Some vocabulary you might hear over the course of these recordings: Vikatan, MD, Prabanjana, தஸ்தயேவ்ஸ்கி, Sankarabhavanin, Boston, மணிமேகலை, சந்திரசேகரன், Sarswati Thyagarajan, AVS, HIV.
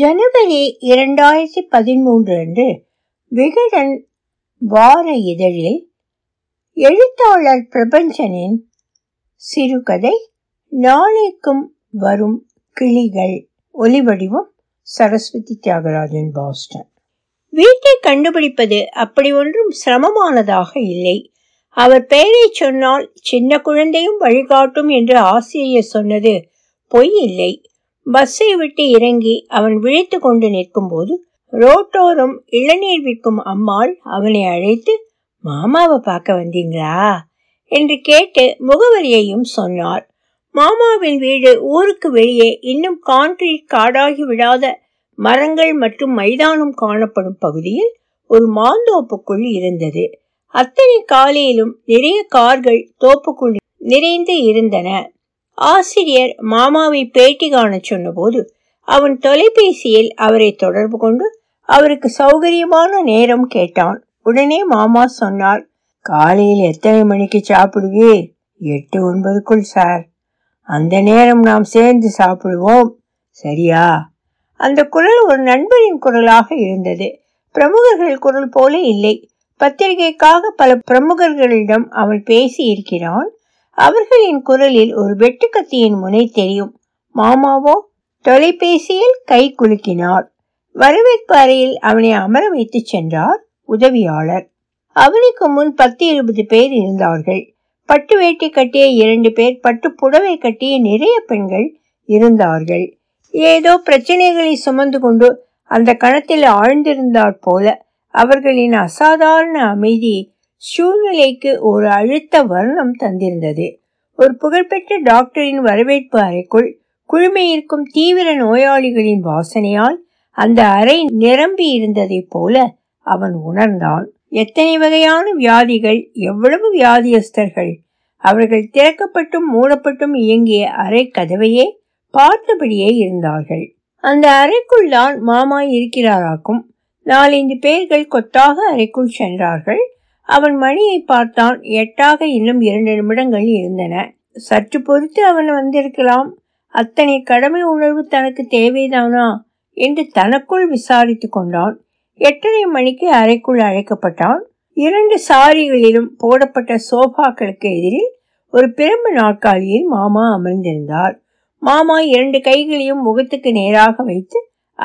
ஜனவரி 2013 அன்று விகடன் வார இதழில் எழுத்தாளர் பிரபஞ்சனின் சிறுகதை நாளைக்கும் வரும் கிளிகள், ஒலிவடிவம் சரஸ்வதி தியாகராஜன், பாஸ்டன். வீட்டை கண்டுபிடிப்பது அப்படி ஒன்றும் சிரமமானதாக இல்லை. அவர் பெயரை சொன்னால் சின்ன குழந்தையும் வழிகாட்டும் என்று ஆசிரியர் சொன்னது பொய் இல்லை. பஸ்ஸை விட்டு இறங்கி அவன் விழித்து கொண்டு நிற்கும் போது ரோட்டோரம் இளநீர் விற்கும் அம்மாள் அவனை அழைத்து, மாமாவை பார்க்க வந்தீங்களா என்று கேட்டு முகவரியையும் சொன்னார். மாமாவின் வீடு ஊருக்கு வெளியே இன்னும் கான்கிரீட் காடாகி விடாத மரங்கள் மற்றும் மைதானம் காணப்படும் பகுதியில் ஒரு மாந்தோப்புக்குள் இருந்தது. அத்தனை காலையிலும் நிறைய கார்கள் தோப்புக்குள் நிறைந்து இருந்தன. ஆசிரியர் மாமாவை பேட்டி காண சொன்னபோது அவன் தொலைபேசியில் அவரை தொடர்பு கொண்டு அவருக்கு சௌகரியமான நேரம் கேட்டான். உடனே மாமா சொன்னார், காலையில் எத்தனை மணிக்கு சாப்பிடுவே? 8-9க்குள் சார். அந்த நேரம் நாம் சேர்ந்து சாப்பிடுவோம், சரியா? அந்த குரல் ஒரு நண்பரின் குரலாக இருந்தது. பிரமுகர்கள் குரல் போல இல்லை. பத்திரிகைக்காக பல பிரமுகர்களிடம் அவன் பேசி இருக்கிறான். அவர்களின் குரலில் ஒரு வெட்டுக்கத்தியின் முனை தெரியும். மாமாவோ தொலைபேசியில் கை குலுக்கினார். வரவேற்பு அறையில் அவனை அமர வைத்து சென்றார் உதவியாளர். அவனுக்கு முன் 10-20 பேர் இருந்தார்கள். பட்டு வேட்டி கட்டிய 2 பேர், பட்டு புடவை கட்டிய நிறைய பெண்கள் இருந்தார்கள். ஏதோ பிரச்சனைகளை சுமந்து கொண்டு அந்த கணத்தில் ஆழ்ந்திருந்தாற் போல அவர்களின் அசாதாரண அமைதி சூழ்நிலைக்கு ஒரு அழுத்த வர்ணம் தந்திருந்தது. ஒரு புகழ்பெற்ற டாக்டரின் வரவேற்பு அறைக்குள் குழுமையிருக்கும் தீவிர நோயாளிகளின் வாசனையால் அந்த அறை நிரம்பி இருந்ததை போல அவன் உணர்ந்தான். எத்தனை வகையான வியாதிகள், எவ்வளவு வியாதியஸ்தர்கள்! அவர்கள் திறக்கப்பட்டும் மூடப்பட்டும் இயங்கிய அறை கதவையே பார்த்தபடியே இருந்தார்கள். அந்த அறைக்குள் தான் மாமா இருக்கிறாராக்கும். 4-5 பேர்கள் கொத்தாக அறைக்குள் சென்றார்கள். அவன் மணியை பார்த்தான். 8 இன்னும் 2 நிமிடங்கள் இருந்தன. சற்று பொறுத்து அவன் வந்திருக்கலாம். அத்தனை கடமை உணர்வு தனக்கு தேவைதானா என்று தனக்குள் விசாரித்து கொண்டான். 8:30 அறைக்குள் அழைக்கப்பட்டான். 2 சாரிகளிலும் போடப்பட்ட சோபாக்களுக்கு எதிரில் ஒரு பிரம்பு நாற்காலியில் மாமா அமர்ந்திருந்தார். மாமா 2 கைகளையும் முகத்துக்கு நேராக வைத்து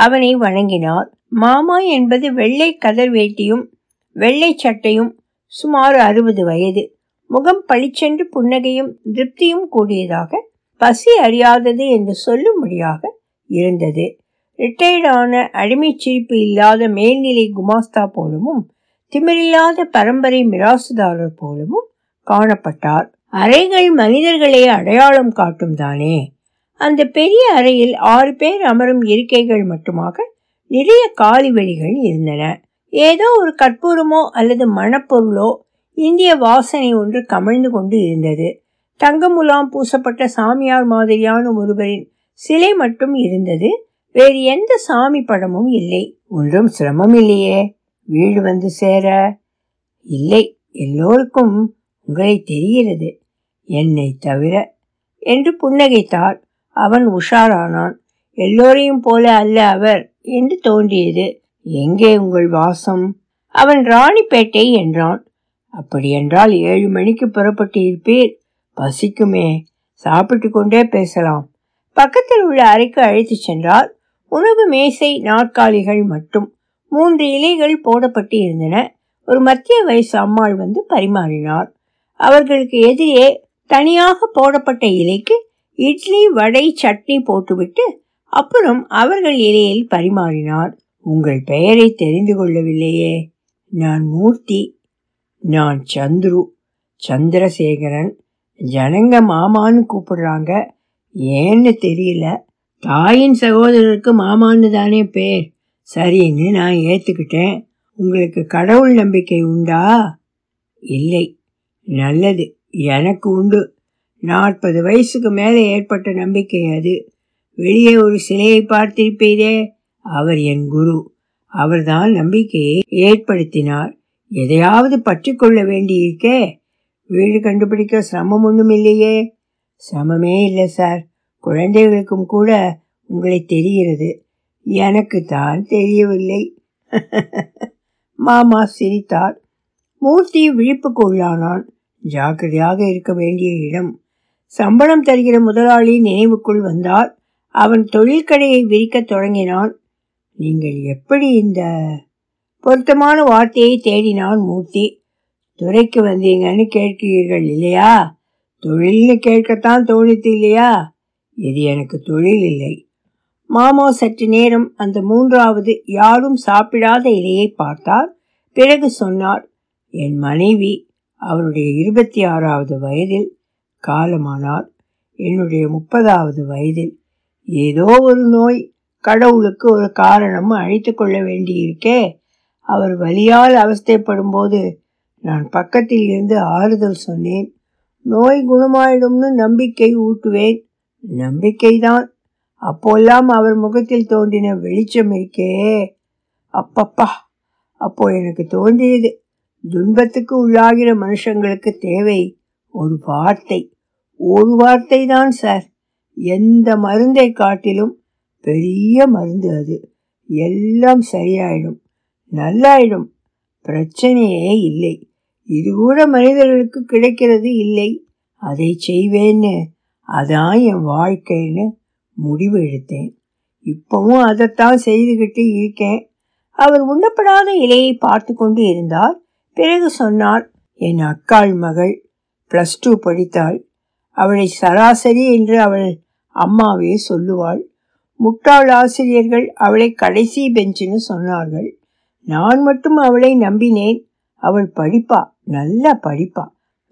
அவனை வணங்கினார். மாமா என்பது வெள்ளை கதர் வேட்டியும் வெள்ளை சட்டையும், சுமார் 60 வயது, முகம் பளிச்சென்று புன்னகையும் திருப்தியும் கூடியதாக, பசி அறியாதது என்று சொல்லும்படியாக இருந்தது. ரிட்டையர்டான அடிமை சிரிப்பு இல்லாத மேல்நிலை குமாஸ்தா போலவும் திமிரில்லாத பரம்பரை மிராசுதாரர் போலவும் காணப்பட்டார். அறைகள் மனிதர்களை அடையாளம் காட்டும் தானே. அந்த பெரிய அறையில் 6 பேர் அமரும் இருக்கைகள் மட்டுமாக நிறைய காலி வெளிகள் இருந்தன. ஏதோ ஒரு கற்பூரமோ அல்லது மணப்பொருளோ இந்திய வாசனை ஒன்று கமழ்ந்து கொண்டு இருந்தது. தங்க முலாம் பூசப்பட்ட சாமியார் மாதிரியான ஒருவரின் சிலை மட்டும் இருந்தது. வேறு எந்த சாமி படமும் இல்லை. ஒன்றும் சிரமம் இல்லையே வீடு வந்து சேர? இல்லை, எல்லோருக்கும் உங்களை தெரிகிறது, என்னை தவிர என்று புன்னகைத்தார். அவன் உஷாரானான். எல்லோரையும் போல அல்ல அவர் என்று தோன்றியது. எங்கே உங்கள் வாசம்? அவன் ராணிப்பேட்டை என்றான். அப்படியென்றால் 7 புறப்பட்டு இருப்பீர். பசிக்குமே, சாப்பிட்டு கொண்டே பேசலாம். பக்கத்தில் உள்ள அறைக்கு அழைத்து சென்றால் உணவு மேசை, நாற்காலிகள் மட்டும். 3 இலைகள் போடப்பட்டு இருந்தன. ஒரு மத்திய வயசு அம்மாள் வந்து பரிமாறினார். அவர்களுக்கு எதிரே தனியாக போடப்பட்ட இலைக்கு இட்லி, வடை, சட்னி போட்டுவிட்டு அப்புறம் அவர்கள் இலையில் பரிமாறினார். உங்கள் பெயரை தெரிந்து கொள்ளவில்லையே. நான் மூர்த்தி. நான் சந்துரு, சந்திரசேகரன். ஜனங்க மாமான்னு கூப்பிடுறாங்க, ஏன்னு தெரியல. தாயின் சகோதரருக்கு மாமான்னு தானே பேர், சரின்னு நான் ஏற்றுக்கிட்டேன். உங்களுக்கு கடவுள் நம்பிக்கை உண்டா? இல்லை. நல்லது, எனக்கு உண்டு. 40 வயசுக்கு மேலே ஏற்பட்ட நம்பிக்கை அது. வெளியே ஒரு சிலையை பார்த்திருப்பீரே, அவர் என் குரு. அவர்தான் நம்பிக்கையை ஏற்படுத்தினார். எதையாவது பற்றி கொள்ள வேண்டியிருக்கே. வீடு கண்டுபிடிக்க சிரமம் ஒன்றும் இல்லையே. சிரமமே இல்லை சார், குழந்தைகளுக்கும் கூட உங்களை தெரிகிறது. எனக்குத்தான் தெரியவில்லை. மாமா சிரித்தார். மூர்த்தி விழிப்புக்கு உள்ளானால் ஜாக்கிரதையாக இருக்க வேண்டிய இடம். சம்பளம் தருகிற முதலாளி நினைவுக்குள் வந்தார். அவன் தொழிற்கடையை விரிக்க தொடங்கினான். நீங்கள் எப்படி இந்த பொருத்தமான வார்த்தையை தேடினான் மூர்த்தி. துறைக்கு வந்தீங்கன்னு கேட்கிறீர்கள் இல்லையா, தொழில்னு கேட்கத்தான் தோணித்து இல்லையா? இது எனக்கு தொழில் இல்லை. மாமா சற்று நேரம் அந்த மூன்றாவது யாரும் சாப்பிடாத இலையை பார்த்தார். பிறகு சொன்னார், என் மனைவி அவருடைய 26வது வயதில் காலமானார். என்னுடைய 30வது வயதில். ஏதோ ஒரு நோய், கடவுளுக்கு ஒரு காரணம் அழைத்து கொள்ள வேண்டியிருக்கே. அவர் வலியால் அவஸ்தைப்படும் போது நான் பக்கத்தில் இருந்து ஆறுதல் சொன்னேன். நோய் குணமாயிடும்னு நம்பிக்கை ஊட்டுவேன். நம்பிக்கைதான். அப்போல்லாம் அவர் முகத்தில் தோன்றின வெளிச்சம் இருக்கே, அப்பப்பா! அப்போ எனக்கு தோன்றியது, துன்பத்துக்கு உள்ளாகிற மனுஷங்களுக்கு தேவை ஒரு வார்த்தை. ஒரு வார்த்தை தான் சார், எந்த மருந்தை காட்டிலும் பெரிய மருந்து அது. எல்லாம் சரியாயிடும், நல்லாயிடும், பிரச்சனையே இல்லை. இது கூட மனிதர்களுக்கு கிடைக்கிறது இல்லை. அதை செய்வேன்னு, அதான் என் வாழ்க்கைன்னு முடிவு எடுத்தேன். இப்பவும் அதைத்தான் செய்துகிட்டு இருக்கேன். அவர் உண்ணப்படாத இலையை பார்த்து கொண்டு இருந்தார். பிறகு சொன்னார், என் அக்காள் மகள் +2 படித்தாள். அவளை சராசரி என்று அவள் அம்மாவே சொல்லுவாள். முட்டாள் ஆசிரியர்கள் அவளை கடைசி பெஞ்சுன்னு சொன்னார்கள். நான் மட்டும் அவளை நம்பினேன். அவள் படிப்பா, நல்லா படிப்பா,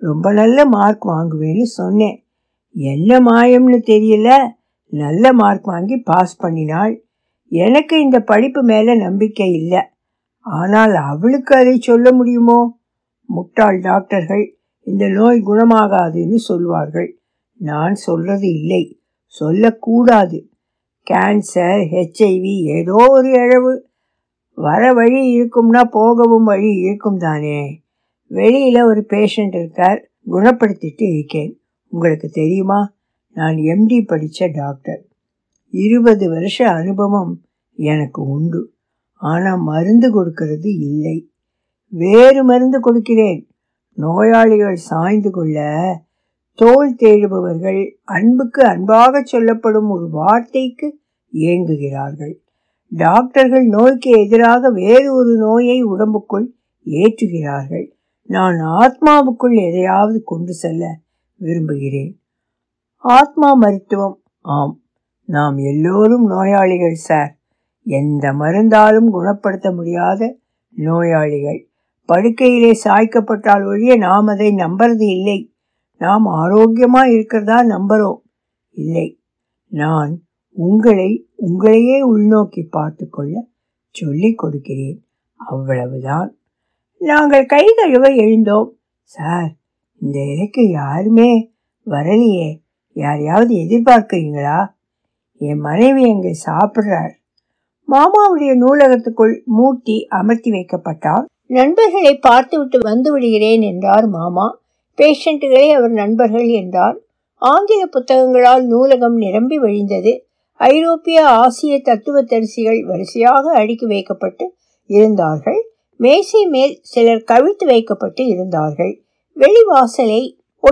ரொம்ப நல்ல மார்க் வாங்குவேன்னு சொன்னேன். என்ன மாயம்னு தெரியல, நல்ல மார்க் வாங்கி பாஸ் பண்ணினாள். எனக்கு இந்த படிப்பு மேலே நம்பிக்கை இல்லை. ஆனால் அவளுக்கு அதை சொல்ல முடியுமோ? முட்டாள் டாக்டர்கள் இந்த நோய் குணமாகாதுன்னு சொல்வார்கள். நான் சொல்றது இல்லை, சொல்லக்கூடாது. கேன்சர், HIV ஏதோ ஒரு இழவு வர வழி இருக்கும்னா போகவும் வழி இருக்கும் தானே. வெளியில் ஒரு பேஷண்ட் இருக்கார், குணப்படுத்திட்டு இருக்கேன். உங்களுக்கு தெரியுமா, நான் MD படித்த டாக்டர். 20 வருஷ அனுபவம் எனக்கு உண்டு. ஆனால் மருந்து கொடுக்கறது இல்லை, வேறு மருந்து கொடுக்கிறேன். நோயாளிகள் சாய்ந்து கொள்ள தோல் தேடுபவர்கள் அன்புக்கு அன்பாக சொல்லப்படும் ஒரு வார்த்தைக்கு ஏங்குகிறார்கள். டாக்டர்கள் நோய்க்கு எதிராக வேறு ஒரு நோயை உடம்புக்குள் ஏற்றுகிறார்கள். நான் ஆத்மாவுக்குள் எதையாவது கொண்டு செல்ல விரும்புகிறேன். ஆத்மா மருத்துவம். ஆம், நாம் எல்லோரும் நோயாளிகள் சார். எந்த மருந்தாலும் குணப்படுத்த முடியாத நோயாளிகள். படுக்கையிலே சாய்க்கப்பட்டால் ஒழிய நாம் அதை நம்புறது இல்லை. நாம் ஆரோக்கியமாக இருக்கிறதா நம்புகிறோம். இல்லை, நான் உங்களையே உள்நோக்கி பார்த்து கொள்ள சொல்லிக் கொடுக்கிறேன். அவ்வளவுதான். நாங்கள் கை கழுவ எழுந்தோம். சார், இந்த இலைக்கு யாருமே வரலையே, யாரையாவது எதிர்பார்க்குறீங்களா? என் மனைவி அங்கே சாப்பிட்றார். மாமாவுடைய நூலகத்துக்குள் மூர்த்தி அமர்த்தி வைக்கப்பட்டார். நண்பர்களை பார்த்துவிட்டு வந்து விடுகிறேன் என்றார் மாமா. பேஷண்ட்டுகளை அவர் நண்பர்கள் என்றார். ஆங்கில புத்தகங்களால் நூலகம் நிரம்பி வழிந்தது. ஐரோப்பிய, ஆசிய தத்துவதரிசிகள் வரிசையாக அடுக்கி வைக்கப்பட்டு இருந்தார்கள். மேசை மேல் சிலர் கவிழ்த்து வைக்கப்பட்டு இருந்தார்கள். வெளிவாசலை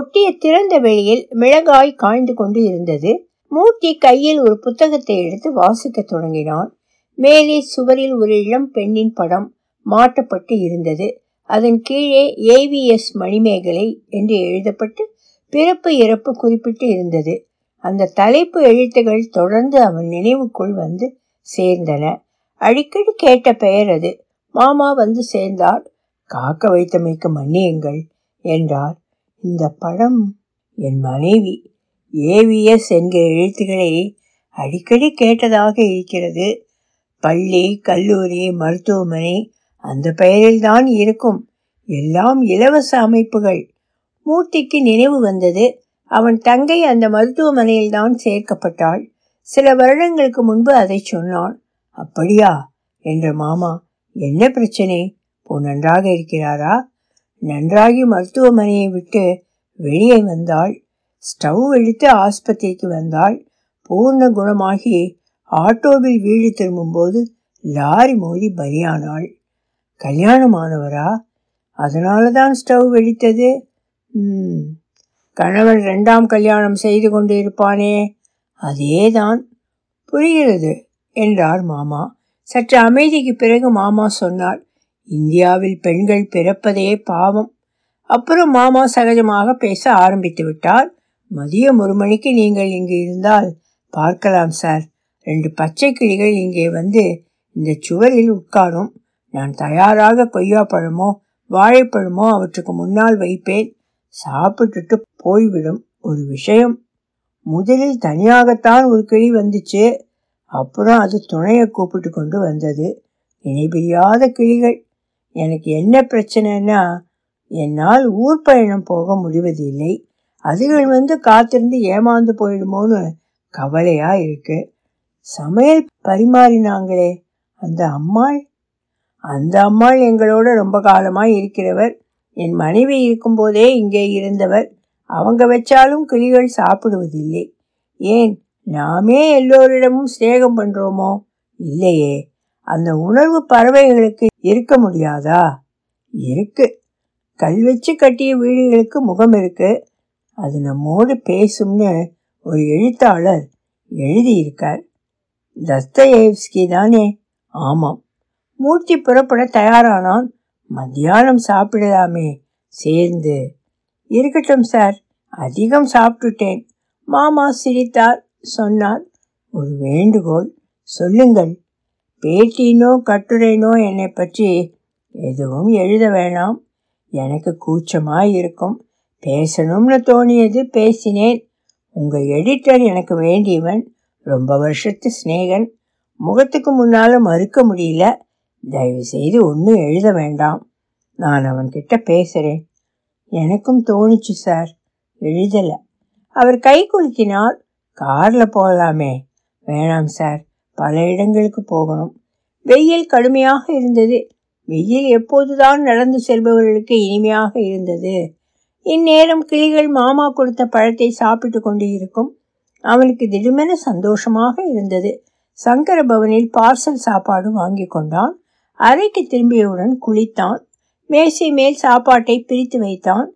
ஒட்டிய திறந்த வெளியில் மிளகாய் காய்ந்து கொண்டு இருந்தது. மூர்த்தி கையில் ஒரு புத்தகத்தை எடுத்து வாசிக்க தொடங்கினான். மேலே சுவரில் ஒரு இளம் பெண்ணின் படம் மாட்டப்பட்டு இருந்தது. அதன் கீழே AVS மணிமேகலை என்று எழுதப்பட்டு பிறப்பு இறப்பு குறிப்பிட்டு இருந்தது. அந்த தலைப்பு எழுத்துகள் தொடர்ந்து அவன் நினைவுக்குள் வந்து சேர்ந்தன. அடிக்கடி கேட்ட பெயர் அது. மாமா வந்து சேர்ந்தார். காக்க வைத்தமைக்கு மன்னியுங்கள் என்றார். இந்த படம் என் மனைவி. AVS என்கிற எழுத்துக்களை அடிக்கடி கேட்டதாக இருக்கிறது. பள்ளி, கல்லூரி, மருத்துவமனை அந்த பெயரில்தான் இருக்கும். எல்லாம் இலவச அமைப்புகள். மூர்த்திக்கு நினைவு வந்தது. அவன் தங்கை அந்த மருத்துவமனையில் தான் சேர்க்கப்பட்டாள். சில வருடங்களுக்கு முன்பு அதை சொன்னான். அப்படியா என்ற மாமா, என்ன பிரச்சனை? போ, நன்றாக இருக்கிறாரா? நன்றாகி மருத்துவமனையை விட்டு வெளியே வந்தாள். ஸ்டவ் எடுத்து ஆஸ்பத்திரிக்கு வந்தாள். பூர்ண குணமாகி ஆட்டோவில் வீடு திரும்பும்போது லாரி மோதி பலியானாள். கல்யாணமானவரா? அதனால தான் ஸ்டவ் வெடித்தது. கணவன் ரெண்டாம் கல்யாணம் செய்து கொண்டு இருப்பானே, அதேதான். புரிகிறது என்றார் மாமா. சற்று அமைதிக்கு பிறகு மாமா சொன்னார், இந்தியாவில் பெண்கள் பிறப்பதே பாவம். அப்புறம் மாமா சகஜமாக பேச ஆரம்பித்து விட்டார். மதியம் 1 மணிக்கு நீங்கள் இங்கு இருந்தால் பார்க்கலாம் சார். 2 பச்சை கிளிகள் இங்கே வந்து இந்த சுவரில் உட்காரும். நான் தயாராக கொய்யாப்பழமோ வாழைப்பழமோ அவற்றுக்கு முன்னால் வைப்பேன். சாப்பிட்டுட்டு போய்விடும். ஒரு விஷயம், முதலில் தனியாகத்தான் ஒரு கிளி வந்துச்சு. அப்புறம் அது துணையை கூப்பிட்டு கொண்டு வந்தது. இணை பிரியாத கிளிகள். எனக்கு என்ன பிரச்சனைன்னா, என்னால் ஊர் பயணம் போக முடிவதில்லை. அதுகள் வந்து காத்திருந்து ஏமாந்து போயிடுமோன்னு கவலையா இருக்கு. சமையல் பரிமாறினாங்களே அந்த அம்மாள். அந்த அம்மாள் எங்களோட ரொம்ப காலமாக இருக்கிறவர். என் மனைவி இருக்கும்போதே இங்கே இருந்தவர். அவங்க வச்சாலும் கிளிகள் சாப்பிடுவதில்லை. ஏன், நாமே எல்லோரிடமும் ஸ்நேகம் பண்ணுறோமோ? இல்லையே. அந்த உணர்வு பறவைகளுக்கு இருக்க முடியாதா? இருக்கு. கல் வச்சு கட்டிய வீடுகளுக்கு முகம் இருக்கு. அது நம்மோடு பேசும்னு ஒரு எழுத்தாளர் எழுதியிருக்கார். தஸ்தயேவ்ஸ்கி தானே? ஆமாம். மூர்த்தி புறப்பட தயாரானான். மத்தியானம் சாப்பிடலாமே சேர்ந்து. இருக்கட்டும் சார், அதிகம் சாப்பிட்டுட்டேன். மாமா சிரித்தார். சொன்னார், ஒரு வேண்டுகோள். சொல்லுங்கள். பேட்டினோ கட்டுரைனோ என்னை பற்றி எதுவும் எழுத வேணாம். எனக்கு கூச்சமாக இருக்கும். பேசணும்னு தோணியது, பேசினேன். உங்கள் எடிட்டர் எனக்கு வேண்டியவன், ரொம்ப வருஷத்து ஸ்நேகன். முகத்துக்கு முன்னால் மறுக்க முடியல. தயவுசெய்து ஒன்றும் எழுத வேண்டாம். நான் அவன்கிட்ட பேசுகிறேன். எனக்கும் தோணுச்சு சார், எழுதலை. அவர் கை குலுக்கினார். காரில் போகலாமே. வேணாம் சார், பல இடங்களுக்கு போகணும். வெயில் கடுமையாக இருந்தது. வெயில் எப்போதுதான் நடந்து செல்பவர்களுக்கு இனிமையாக இருந்தது. இந்நேரம் கிளிகள் மாமா கொடுத்த பழத்தை சாப்பிட்டு கொண்டு இருக்கும். அவனுக்கு திடீரென சந்தோஷமாக இருந்தது. சங்கரபவனில் பார்சல் சாப்பாடு வாங்கி கொண்டான். அறைக்கு திரும்பியவுடன் குளித்தான். மேசை மேல் சாப்பாட்டை பிரித்து வைத்தான்.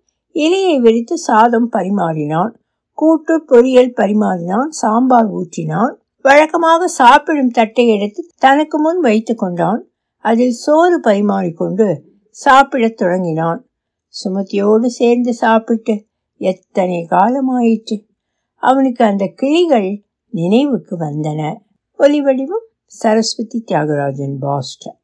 இலையை விரித்து சாதம் பரிமாறினான். கூட்டு பொரியல் பரிமாறினான். சாம்பார் ஊற்றினான். வழக்கமாக சாப்பிடும் தட்டை எடுத்து தனக்கு முன் வைத்து கொண்டான். அதில் சோறு பரிமாறிக்கொண்டு சாப்பிடத் தொடங்கினான். சுமதியோடு சேர்ந்து சாப்பிட்டு எத்தனை காலமாயிற்று. அவனுக்கு அந்த கிளிகள் நினைவுக்கு வந்தன. ஒலிவடிவம் சரஸ்வதி தியாகராஜன், பாஸ்டன்.